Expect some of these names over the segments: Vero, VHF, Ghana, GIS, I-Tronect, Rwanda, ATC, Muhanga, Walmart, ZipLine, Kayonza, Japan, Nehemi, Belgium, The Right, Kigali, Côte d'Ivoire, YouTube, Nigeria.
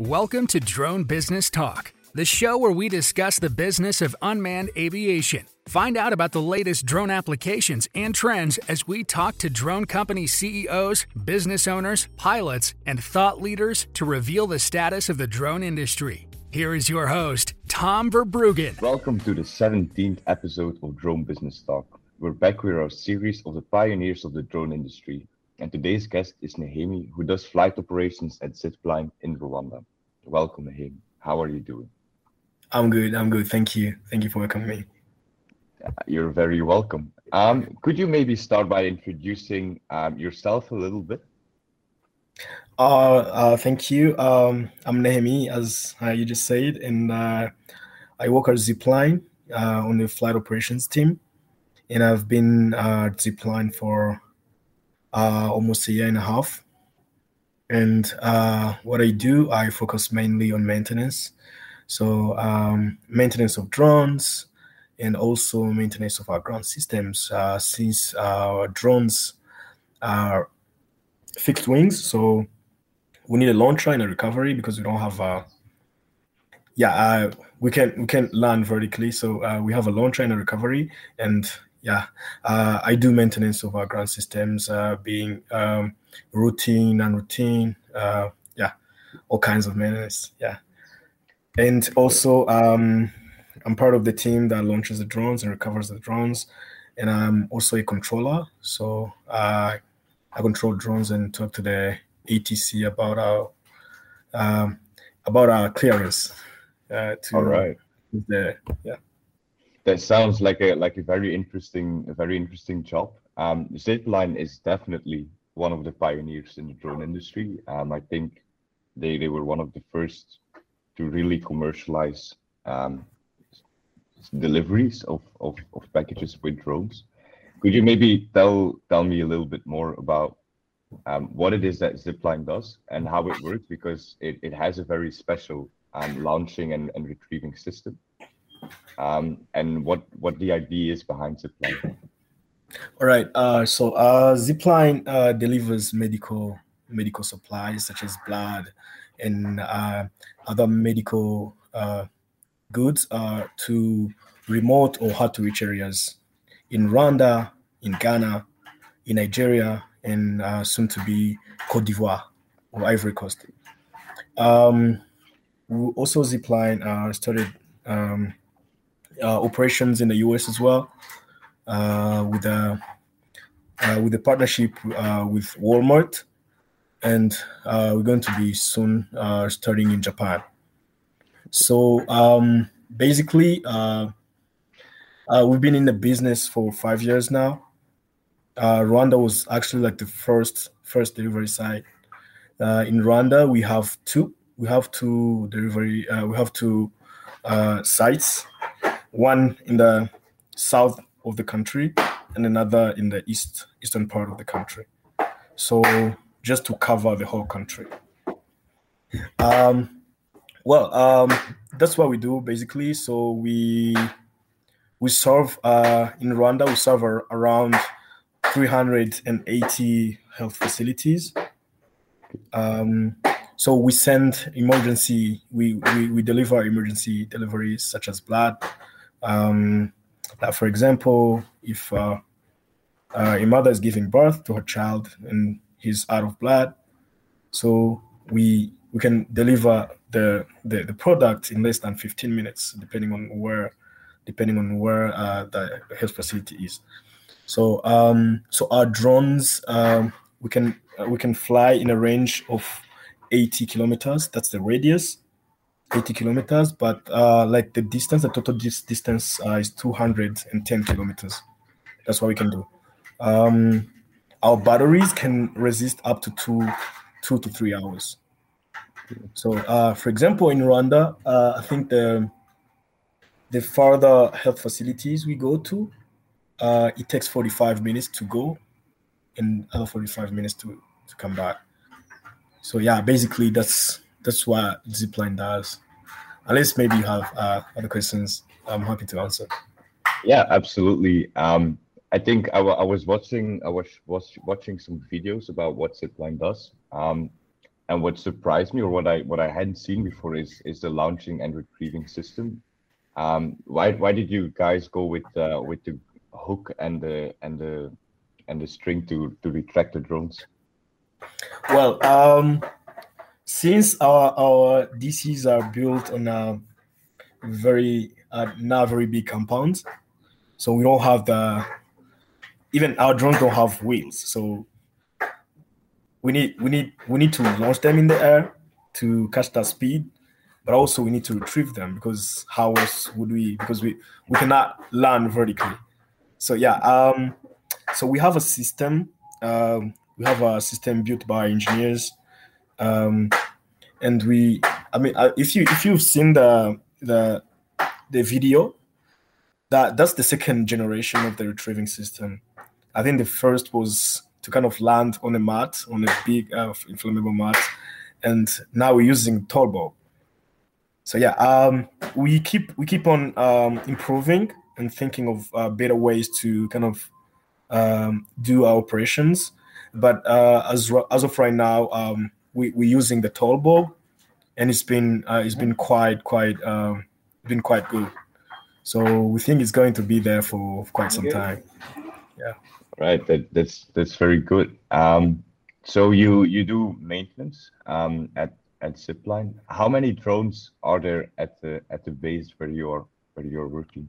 Welcome to Drone Business Talk, the show where we discuss the business of unmanned aviation. Find out about the latest drone applications and trends as we talk to drone company CEOs, business owners, pilots, and thought leaders to reveal the status of the drone industry. Here is your host, Tom Verbruggen. Welcome to the 17th episode of Drone Business Talk. We're back with our series of the pioneers of the drone industry. And today's guest is Nehemi, who does flight operations at ZipLine in Rwanda. Welcome, Nehemi. How are you doing? I'm good. Thank you. Thank you for welcoming me. You're very welcome. Could you maybe start by introducing yourself a little bit? Thank you. I'm Nehemi, as you just said, and I work at ZipLine on the flight operations team. And I've been at ZipLine for almost a year and a half. And what I do, I focus mainly on maintenance. So maintenance of drones and also maintenance of our ground systems, since our drones are fixed wings. So we need a launcher and a recovery because we don't have we can land vertically. So we have a launcher and a recovery. And I do maintenance of our ground systems, being routine, non-routine, all kinds of maintenance, And also, I'm part of the team that launches the drones and recovers the drones, and I'm also a controller, so I control drones and talk to the ATC about our clearance. All right. That sounds like a very interesting job. ZipLine is definitely one of the pioneers in the drone industry. I think they were one of the first to really commercialize deliveries of packages with drones. Could you maybe tell me a little bit more about what it is that ZipLine does and how it works? Because it has a very special launching and retrieving system. And what the idea is behind ZipLine. All right. So ZipLine delivers medical supplies such as blood and other medical goods to remote or hard to reach areas in Rwanda, in Ghana, in Nigeria, and soon to be Côte d'Ivoire or Ivory Coast. Also, ZipLine started operations in the U.S. as well, with a partnership with Walmart, and we're going to be soon starting in Japan. So basically, we've been in the business for 5 years now. Rwanda was actually like the first delivery site. In Rwanda, we have two delivery. We have two sites. One in the south of the country and another in the eastern part of the country. So just to cover the whole country. That's what we do basically. So we serve in Rwanda. We serve around 380 health facilities. So we send emergency. We deliver emergency deliveries such as blood. For example, if a mother is giving birth to her child and he's out of blood, so we can deliver the product in less than 15 minutes, depending on where the health facility is. So so our drones we can fly in a range of 80 kilometers. That's the radius. 80 kilometers, but like the total distance is 210 kilometers. That's what we can do. Our batteries can resist up to two to 3 hours. So, for example, in Rwanda, I think the further health facilities we go to, it takes 45 minutes to go and another 45 minutes to come back. So, basically that's what ZipLine does. Unless maybe you have other questions, I'm happy to answer. Yeah, absolutely. I think I was watching some videos about what ZipLine does. And what surprised me, or what I hadn't seen before, is the launching and retrieving system. Why did you guys go with the hook and the string to retract the drones? Well, since our DCs are built on a not very big compound, so we don't have even our drones don't have wheels, so we need to launch them in the air to catch that speed, but also we need to retrieve them, because how else would we? Because we cannot land vertically. So yeah, so we have a system. We have a system built by engineers, and we. I mean, if you've seen the video, that's the second generation of the retrieving system. I think the first was to kind of land on a mat, on a big inflammable mat, and now we're using turbo. So yeah, we keep on improving and thinking of better ways to kind of do our operations. But as of right now, we're using the turbo, and it's been quite good. So we think it's going to be there for quite some time. Yeah. Right. That's very good. So you do maintenance at ZipLine. How many drones are there at the base where you're working?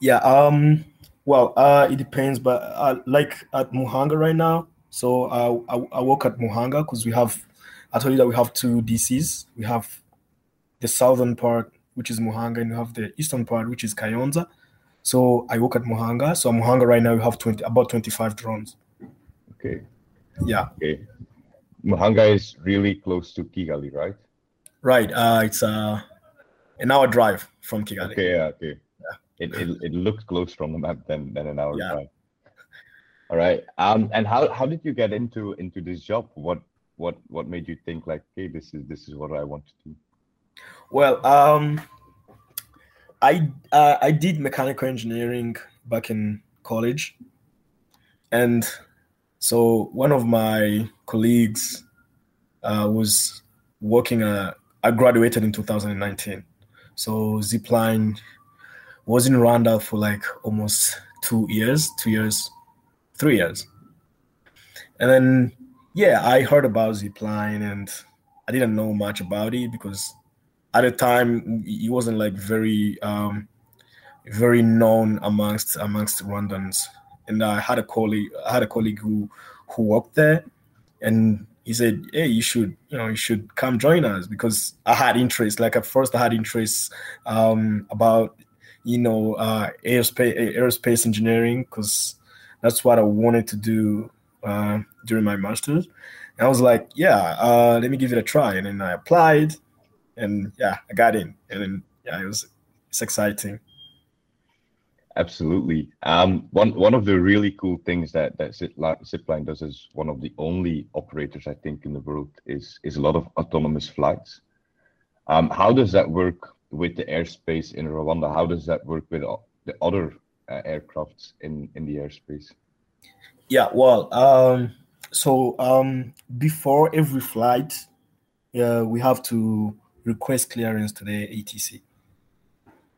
Yeah. It depends, but like at Muhanga right now. So I work at Muhanga because I told you that we have two DCs. We have the southern part, which is Muhanga, and we have the eastern part, which is Kayonza. So I work at Muhanga. So at Muhanga right now we have about 25 drones. Okay. Yeah. Okay. Muhanga is really close to Kigali, right? Right. It's an hour drive from Kigali. Okay. Yeah. Okay. Yeah. It looked close from the map than an hour drive. All right. And how did you get into this job? What made you think like, hey, this is what I want to do? Well, I did mechanical engineering back in college, and so one of my colleagues was working. I graduated in 2019, so ZipLine was in Rwanda for like almost 3 years, and then I heard about ZipLine and I didn't know much about it because at the time, he wasn't like very known amongst Rwandans. And I had a colleague who worked there, and he said, "Hey, you should come join us," because I had interest. Like at first, I had interest about aerospace engineering, because that's what I wanted to do during my master's. And I was like, let me give it a try, and then I applied. And I got in, and then it's exciting. Absolutely. One of the really cool things that ZipLine does, as one of the only operators I think in the world, is a lot of autonomous flights. How does that work with the airspace in Rwanda? How does that work with the other aircrafts in the airspace? Yeah. Well. Before every flight, we have to request clearance to the ATC.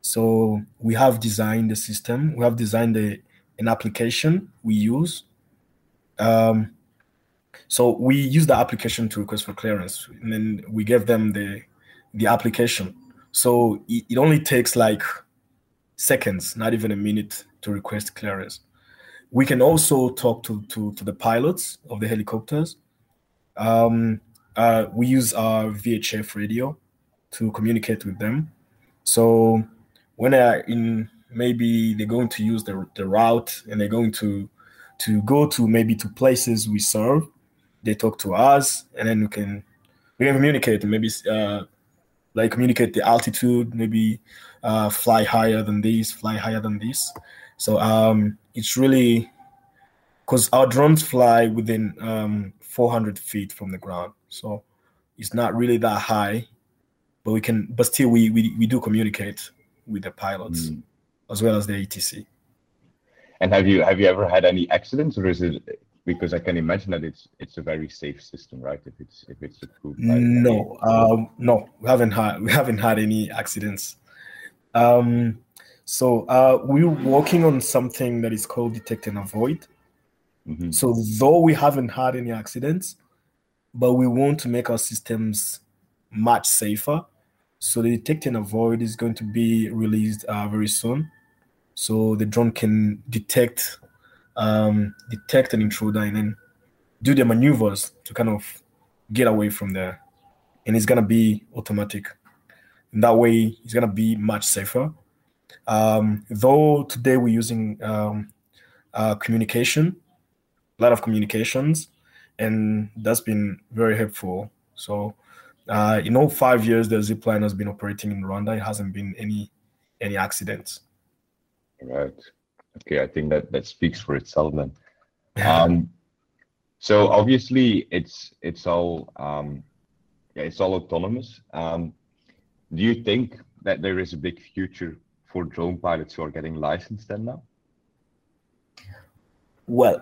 So we have designed the system. We have designed an application we use. So we use the application to request for clearance, and then we give them the application. So it only takes like seconds, not even a minute, to request clearance. We can also talk to the pilots of the helicopters. We use our VHF radio to communicate with them. So when maybe they're going to use the route, and they're going to go to maybe to places we serve, they talk to us, and then we can communicate. Maybe communicate the altitude. Maybe fly higher than this. So it's really, because our drones fly within 400 feet from the ground, so it's not really that high, but still we do communicate with the pilots as well as the ATC. And have you ever had any accidents, or is it because I can imagine that it's a very safe system, right? If it's approved. No, we haven't had any accidents. So we're working on something that is called detect and avoid. Mm-hmm. So though we haven't had any accidents, but we want to make our systems much safer. So the detect and avoid is going to be released very soon. So the drone can detect an intruder and then do the maneuvers to kind of get away from there. And it's going to be automatic. And that way, it's going to be much safer. Though today we're using communication, a lot of communications, and that's been very helpful. So, 5 years the ZipLine has been operating in Rwanda. It hasn't been any accidents. Right. Okay, I think that speaks for itself then. So obviously it's all autonomous. Do you think that there is a big future for drone pilots who are getting licensed then now? Well,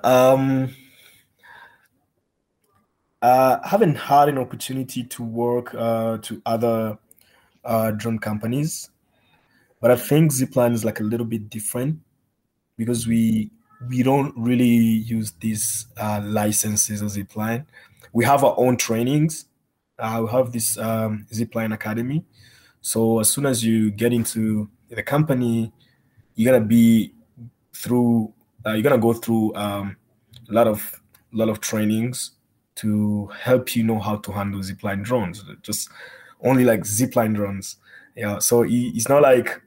I haven't had an opportunity to work to other drone companies, but I think ZipLine is like a little bit different because we don't really use these licenses as ZipLine. We have our own trainings. We have this ZipLine Academy. So as soon as you get into the company, you're gonna go through a lot of trainings to help you know how to handle ZipLine drones. Just only like ZipLine drones. Yeah. So it's not like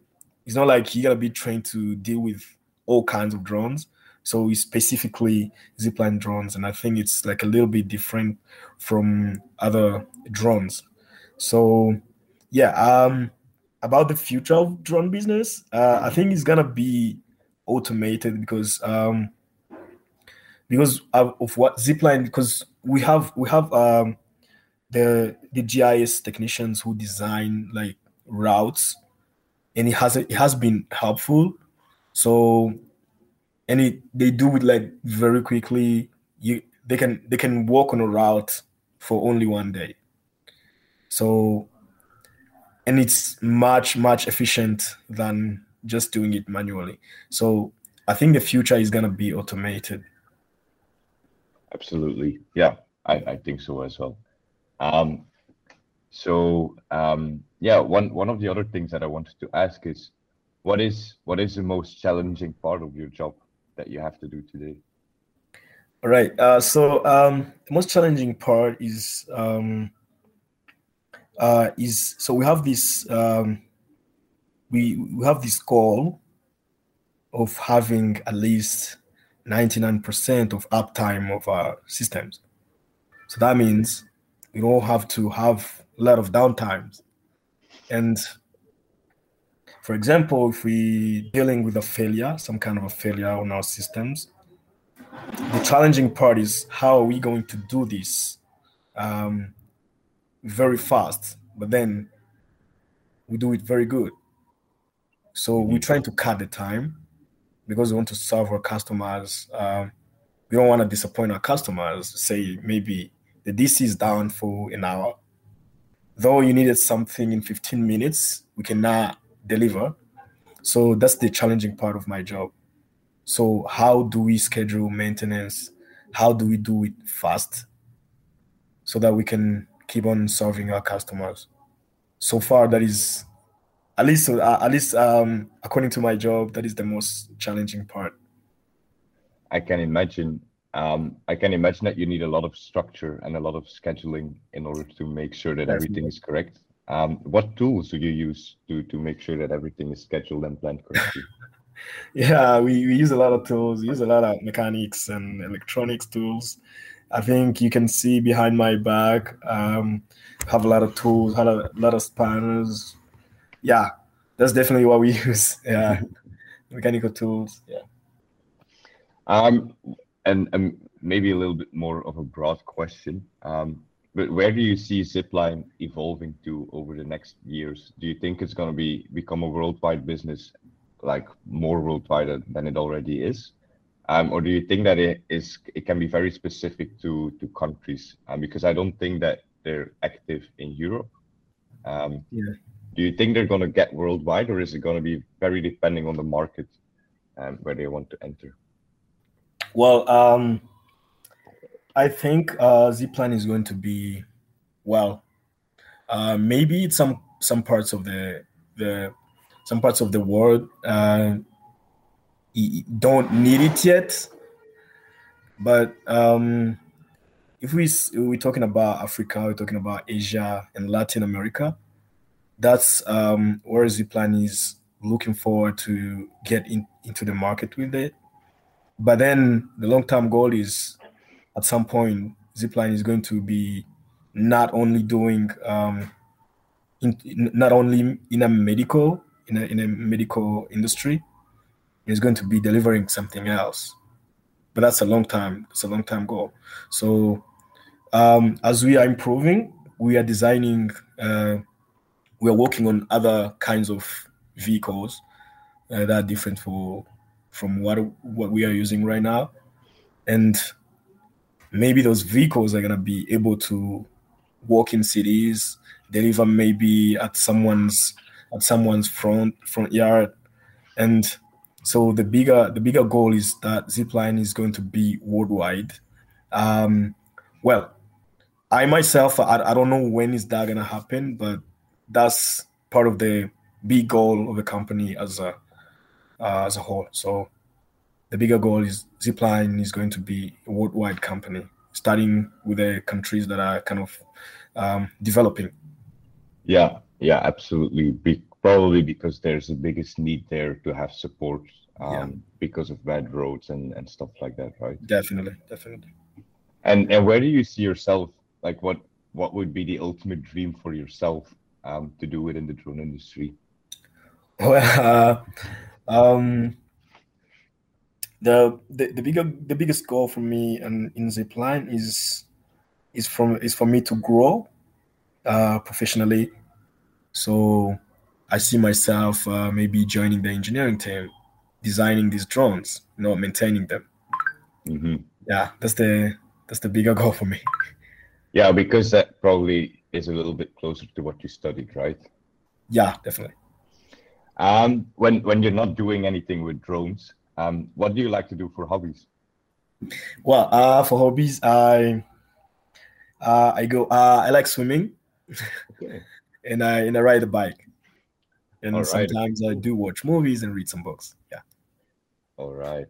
you're gonna be trained to deal with all kinds of drones. So it's specifically ZipLine drones, and I think it's like a little bit different from other drones. So yeah. About the future of drone business, I think it's gonna be automated because of what ZipLine, because we have the GIS technicians who design like routes, and it has been helpful. So, and they do it like very quickly. They can walk on a route for only 1 day. So. And it's much, much efficient than just doing it manually. So I think the future is going to be automated. Absolutely. Yeah, I think so as well. One of the other things that I wanted to ask is, what is the most challenging part of your job that you have to do today? All right. The most challenging part is... we have this goal of having at least 99% of uptime of our systems. So that means we don't have to have a lot of downtimes. And for example, if we're dealing with some kind of a failure on our systems, the challenging part is how are we going to do this? Very fast, but then we do it very good. So we're trying to cut the time because we want to serve our customers. We don't want to disappoint our customers. Say maybe the DC is down for an hour. Though you needed something in 15 minutes, we cannot deliver. So that's the challenging part of my job. So how do we schedule maintenance? How do we do it fast so that we can keep on serving our customers? So far, that is, at least, according to my job, that is the most challenging part. I can imagine. That you need a lot of structure and a lot of scheduling in order to make sure that everything is correct. What tools do you use to make sure that everything is scheduled and planned correctly? Yeah, we use a lot of tools. We use a lot of mechanics and electronics tools. I think you can see behind my back, have a lot of tools, have a lot of spanners. Yeah, that's definitely what we use. Yeah, mechanical tools. Yeah. And maybe a little bit more of a broad question, but where do you see ZipLine evolving to over the next years? Do you think it's going to become a worldwide business, like more worldwide than it already is? Or do you think that it can be very specific to countries? Because I don't think that they're active in Europe. Yeah. Do you think they're going to get worldwide, or is it going to be very depending on the market where they want to enter? Well, I think ZipLine is going to be, well, maybe it's some parts of some parts of the world don't need it yet. But if we're talking about Africa, we're talking about Asia and Latin America, that's where ZipLine is looking forward to get into the market with it. But then the long-term goal is, at some point, ZipLine is going to be not only doing in a medical industry, it's going to be delivering something else. But that's a long-term goal. So as we are improving, we are designing. We are working on other kinds of vehicles that are different from what we are using right now, and maybe those vehicles are gonna be able to walk in cities, deliver maybe at someone's front yard, and so the bigger goal is that ZipLine is going to be worldwide. Well, I myself, I don't know when is that gonna happen, but that's part of the big goal of the company as a whole. So the bigger goal is ZipLine is going to be a worldwide company, starting with the countries that are kind of developing. Yeah, absolutely. Probably because there's the biggest need there to have support because of bad roads and stuff like that, right? Definitely. And where do you see yourself? Like, what would be the ultimate dream for yourself? To do within the drone industry? Well, the biggest goal for me and in ZipLine is for me to grow professionally. So I see myself maybe joining the engineering team, designing these drones, maintaining them. Mm-hmm. Yeah, that's the bigger goal for me. Yeah, because that probably is a little bit closer to what you studied, right? Yeah, definitely. When you're not doing anything with drones, what do you like to do for hobbies? Well, for hobbies, I like swimming, okay. and I ride a bike, and all sometimes right. I do watch movies and read some books. Yeah. All right.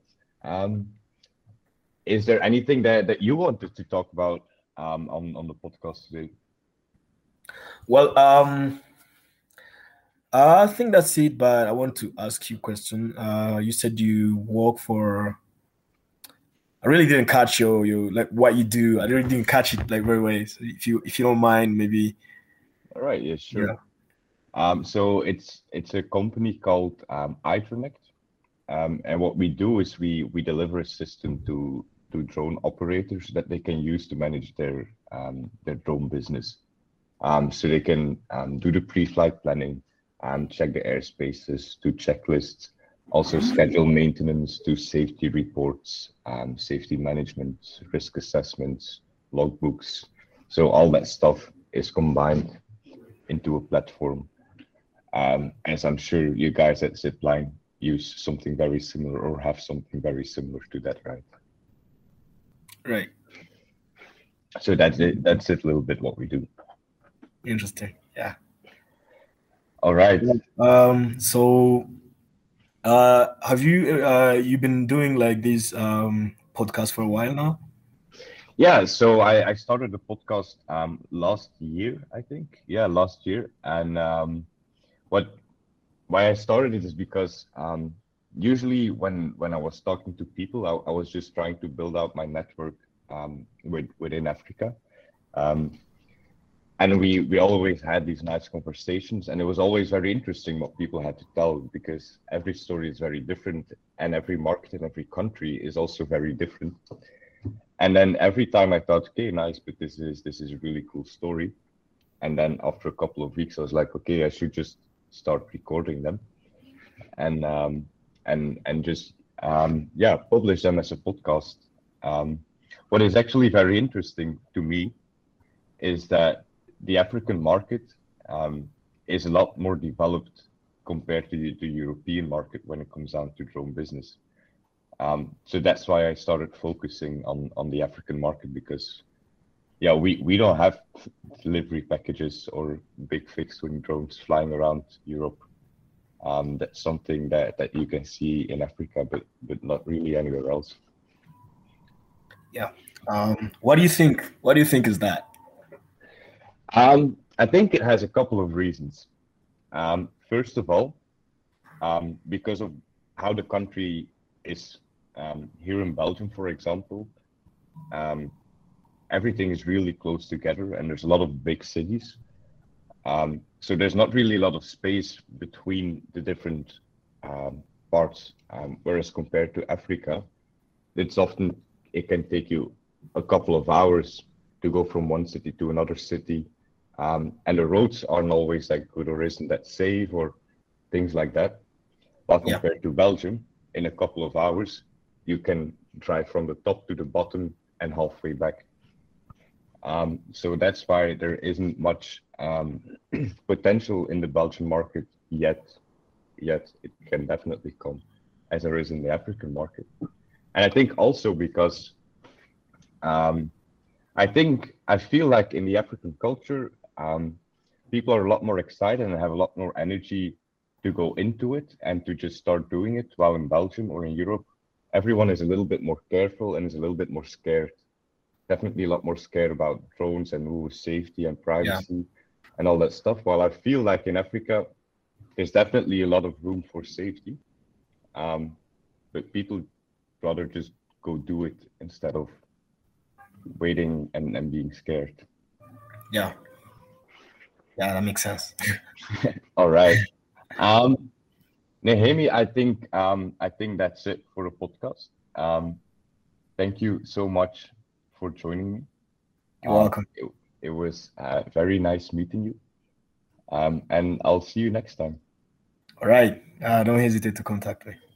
Is there anything that you wanted to talk about on the podcast today? Well, I think that's it, but I want to ask you a question. You said you work for... I really didn't catch your like what you do. I really didn't catch it like right away. So if you don't mind, maybe... All right, yeah, sure. Yeah. So it's a company called I-Tronect. And what we do is we deliver a system to drone operators that they can use to manage their drone business. So they can do the pre-flight planning, check the airspaces, do checklists, also schedule maintenance, do safety reports, safety management, risk assessments, logbooks. So all that stuff is combined into a platform. As I'm sure you guys at ZipLine use something very similar or have something very similar to that, right? Right. So that's it a little bit what we do. Interesting. Yeah. All right. So have you you've been doing like these podcasts for a while now? Yeah, so I started the podcast last year, I think. Yeah, last year. And why I started it is because usually when I was talking to people, I was just trying to build out my network within Africa. And we always had these nice conversations, and it was always very interesting what people had to tell, because every story is very different, and every market in every country is also very different. And then every time I thought, okay, nice, but this is a really cool story. And then after a couple of weeks, I was like, okay, I should just start recording them, and just publish them as a podcast. What is actually very interesting to me is that the African market is a lot more developed compared to the European market when it comes down to drone business. So that's why I started focusing on the African market, because we don't have delivery packages or big fixed wing drones flying around Europe. That's something that you can see in Africa, but not really anywhere else. Yeah. What do you think? What do you think is that? I think it has a couple of reasons. First of all, because of how the country is. Here in Belgium, for example, everything is really close together, and there's a lot of big cities. So there's not really a lot of space between the different parts, whereas compared to Africa, it can take you a couple of hours to go from one city to another city, and the roads aren't always that good or isn't that safe or things like that. But compared to Belgium, in a couple of hours, you can drive from the top to the bottom and halfway back. So that's why there isn't much potential in the Belgian market yet. Yet it can definitely come, as there is in the African market. And I think also because I feel like in the African culture, people are a lot more excited and have a lot more energy to go into it and to just start doing it, while in Belgium or in Europe, everyone is a little bit more careful and is a little bit more scared. Definitely a lot more scared about drones and safety and privacy and all that stuff. While I feel like in Africa, there's definitely a lot of room for safety, but people rather just go do it instead of waiting and being scared. Yeah, that makes sense. All right. Nehemi, I think that's it for the podcast. Thank you so much for joining me. You're welcome. It was very nice meeting you, and I'll see you next time. All right. Don't hesitate to contact me.